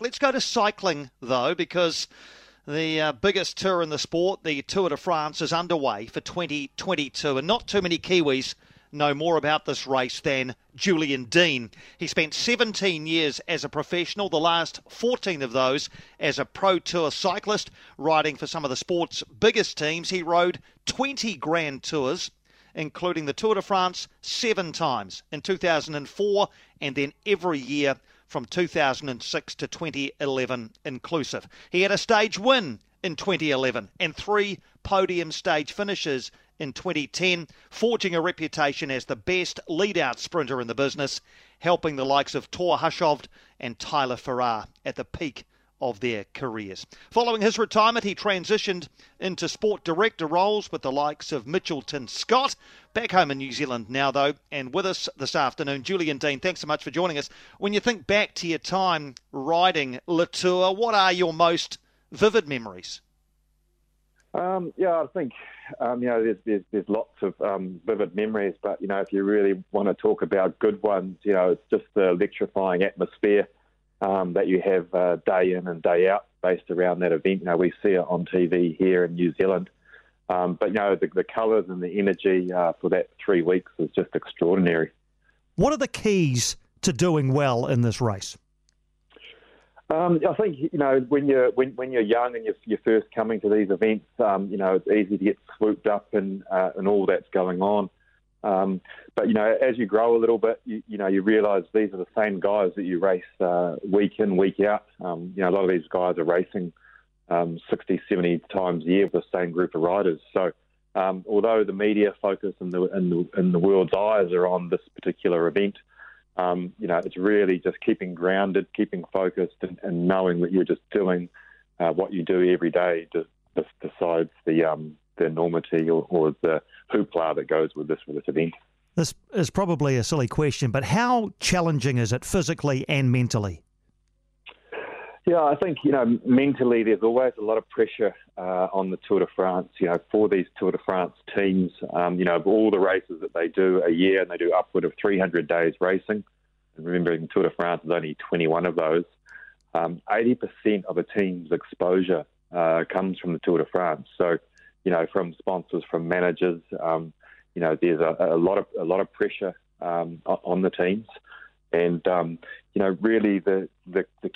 Let's go to cycling, though, because the biggest tour in the sport, the Tour de France, is underway for 2022. And not too many Kiwis know more about this race than Julian Dean. He spent 17 years as a professional, the last 14 of those as a pro tour cyclist, riding for some of the sport's biggest teams. He rode 20 Grand Tours, including the Tour de France 7 times in 2004 and then every year from 2006 to 2011 inclusive. He had a stage win in 2011 and 3 podium stage finishes in 2010, forging a reputation as the best lead-out sprinter in the business, helping the likes of Thor Hushovd and Tyler Farrar at the peak of their careers. Following his retirement, he transitioned into sport director roles with the likes of Mitchelton Scott. Back home in New Zealand now, though, and with us this afternoon, Julian Dean, thanks so much for joining us. When you think back to your time riding Le Tour, what are your most vivid memories? I think, there's lots of vivid memories, but, if you really want to talk about good ones, it's just the electrifying atmosphere that you have day in and day out based around that event. We see it on TV here in New Zealand. The colours and the energy for that 3 weeks is just extraordinary. What are the keys to doing well in this race? I think, when you're young and you're first coming to these events, it's easy to get swooped up in all that's going on. As you grow a little bit, you realise these are the same guys that you race week in, week out. A lot of these guys are racing 60, 70 times a year with the same group of riders. So although the media focus in the world's eyes are on this particular event, it's really just keeping grounded, keeping focused and knowing that you're just doing what you do every day besides the enormity or the hoopla that goes with this event. This is probably a silly question, but how challenging is it physically and mentally? Yeah, I think, mentally there's always a lot of pressure on the Tour de France, for these Tour de France teams. Of all the races that they do a year, and they do upward of 300 days racing, and remembering Tour de France is only 21 of those, 80% of a team's exposure comes from the Tour de France. So, from sponsors, from managers, there's a lot of pressure on the teams, and really the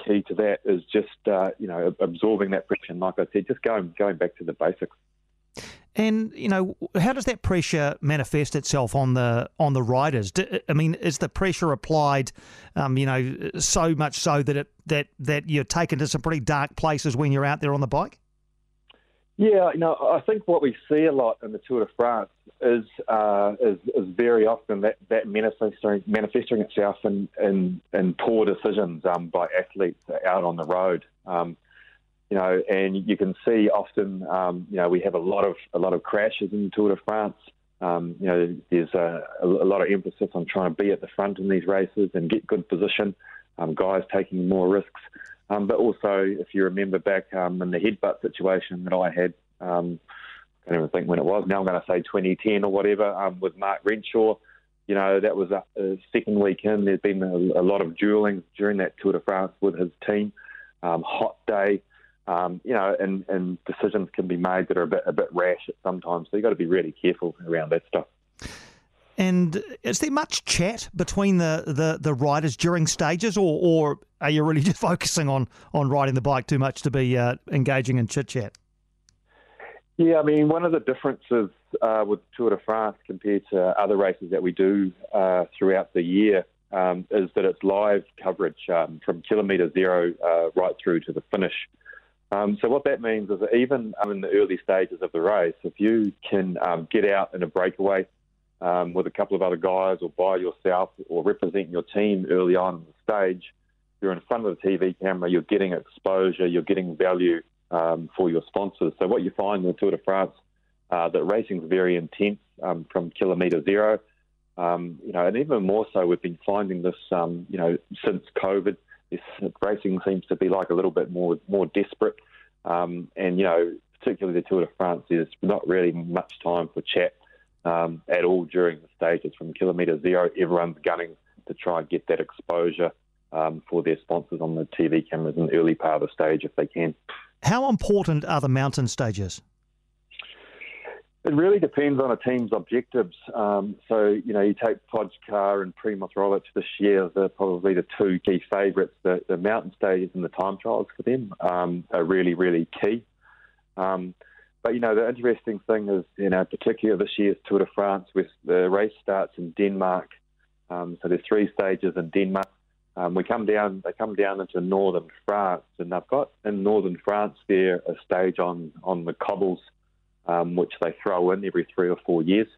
key to that is just absorbing that pressure. And like I said, just going back to the basics. And how does that pressure manifest itself on the riders? Is the pressure applied, so much so that you're taken to some pretty dark places when you're out there on the bike? Yeah, I think what we see a lot in the Tour de France is very often that manifesting itself in poor decisions by athletes out on the road. And you can see often, we have a lot of crashes in the Tour de France. There's a lot of emphasis on trying to be at the front in these races and get good position. Guys taking more risks. But also, if you remember back in the headbutt situation that I had, I can't even think when it was, now I'm going to say 2010 or whatever, with Mark Renshaw, that was a second weekend. There's been a lot of duelling during that Tour de France with his team. Hot day, and decisions can be made that are a bit rash sometimes. So you've got to be really careful around that stuff. And is there much chat between the riders during stages, or are you really just focusing on riding the bike too much to be engaging in chit-chat? Yeah, one of the differences with Tour de France compared to other races that we do throughout the year is that it's live coverage from kilometre zero right through to the finish. So what that means is that even in the early stages of the race, if you can get out in a breakaway with a couple of other guys or by yourself or represent your team early on in the stage, you're in front of the TV camera, you're getting exposure, you're getting value for your sponsors. So what you find in the Tour de France, that racing's very intense from kilometre zero, and even more so we've been finding this, since COVID, this racing seems to be like a little bit more desperate. Particularly the Tour de France, there's not really much time for chat at all during the stages. From kilometre zero, everyone's gunning to try and get that exposure for their sponsors on the TV cameras in the early part of the stage if they can. How important are the mountain stages? It really depends on a team's objectives. So, you take Pogačar and Primoz Roglic this year, they're probably the two key favourites. The mountain stages and the time trials for them are really, really key. But the interesting thing is, particularly this year's Tour de France, where the race starts in Denmark. So there's three stages in Denmark. They come down into northern France, and they've got in northern France there a stage on the cobbles, which they throw in every 3 or 4 years.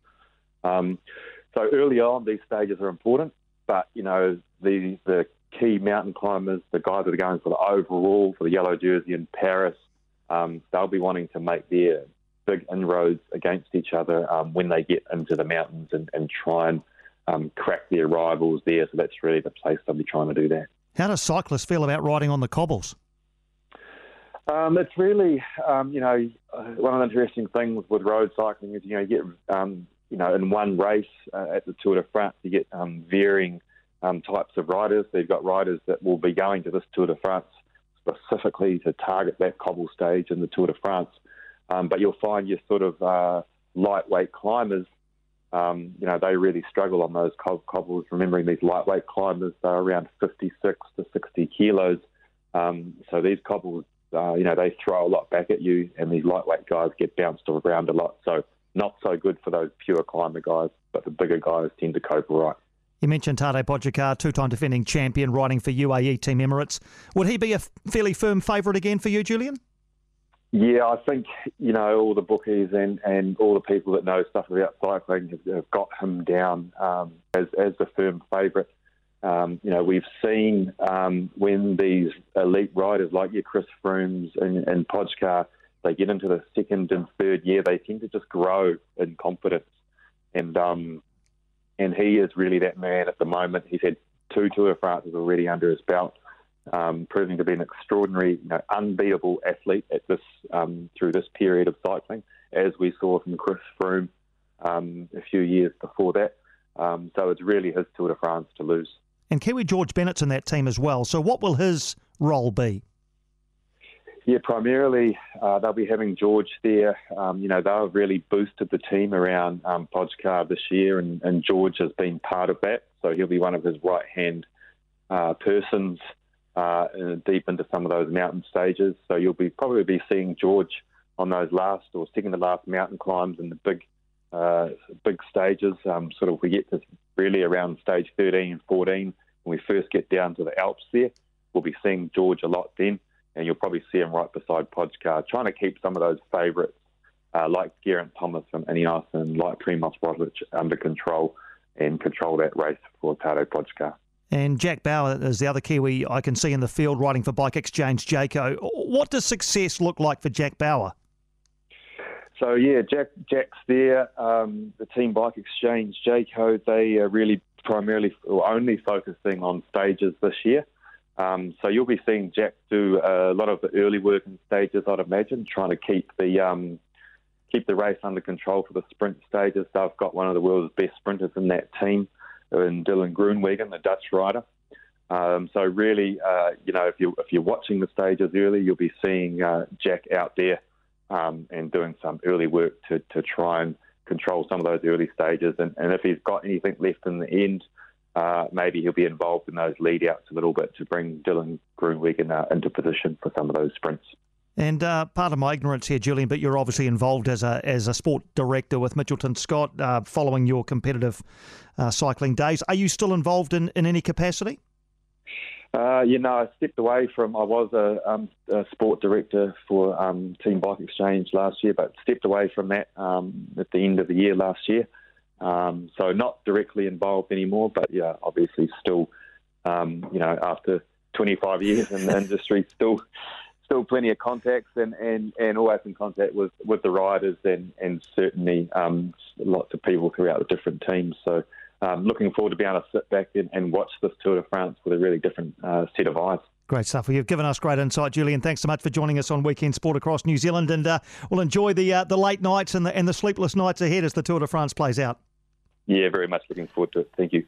So early on, these stages are important, but the key mountain climbers, the guys that are going for the overall for the yellow jersey in Paris, they'll be wanting to make their big inroads against each other when they get into the mountains and try and crack their rivals there. So that's really the place they'll be trying to do that. How do cyclists feel about riding on the cobbles? It's really, one of the interesting things with road cycling is, you get, in one race at the Tour de France, you get varying types of riders. They've got riders that will be going to this Tour de France specifically to target that cobble stage in the Tour de France. But you'll find your sort of lightweight climbers, they really struggle on those cobbles. Remembering these lightweight climbers, they're around 56 to 60 kilos. So these cobbles, they throw a lot back at you, and these lightweight guys get bounced around a lot. So not so good for those pure climber guys, but the bigger guys tend to cope all right. You mentioned Tadej Pogačar, two-time defending champion, riding for UAE Team Emirates. Would he be a fairly firm favourite again for you, Julian? Yeah, I think, all the bookies and all the people that know stuff about cycling have got him down as the firm favourite. We've seen when these elite riders like your Chris Froomes and Pogačar, they get into the second and third year, they tend to just grow in confidence. And he is really that man at the moment. He's had two Tour de France's already under his belt, proving to be an extraordinary, unbeatable athlete at this through this period of cycling, as we saw from Chris Froome a few years before that. So it's really his Tour de France to lose. And Kiwi George Bennett's in that team as well. So what will his role be? Yeah, primarily they'll be having George there. They've really boosted the team around Pogačar this year, and George has been part of that. So he'll be one of his right-hand persons deep into some of those mountain stages. So you'll be probably be seeing George on those last or second-to-last mountain climbs and the big stages. We get to really around stage 13 and 14 when we first get down to the Alps there. We'll be seeing George a lot then. And you'll probably see him right beside Pogačar, trying to keep some of those favourites like Geraint Thomas from Ineos and like Primoz Roglic under control and control that race for Tadej Pogačar. And Jack Bauer is the other Kiwi I can see in the field riding for Bike Exchange, Jayco. What does success look like for Jack Bauer? So, yeah, Jack's there. The team Bike Exchange, Jayco, they are really primarily or only focusing on stages this year. So you'll be seeing Jack do a lot of the early work in stages, I'd imagine, trying to keep the race under control for the sprint stages. They've got one of the world's best sprinters in that team, in Dylan Groenewegen, the Dutch rider. So really, if you're watching the stages early, you'll be seeing Jack out there and doing some early work to try and control some of those early stages. And if he's got anything left in the end, maybe he'll be involved in those lead-outs a little bit to bring Dylan Groenewegen into position for some of those sprints. And part of my ignorance here, Julian, but you're obviously involved as a sport director with Mitchelton Scott following your competitive cycling days. Are you still involved in any capacity? I stepped away from... I was a sport director for Team Bike Exchange last year, but stepped away from that at the end of the year last year. So not directly involved anymore, but yeah, obviously still, after 25 years in the industry, still plenty of contacts and always in contact with the riders and certainly lots of people throughout the different teams. So looking forward to being able to sit back and watch this Tour de France with a really different set of eyes. Great stuff. Well, you've given us great insight, Julian. Thanks so much for joining us on Weekend Sport across New Zealand, and we'll enjoy the late nights and the sleepless nights ahead as the Tour de France plays out. Yeah, very much looking forward to it. Thank you.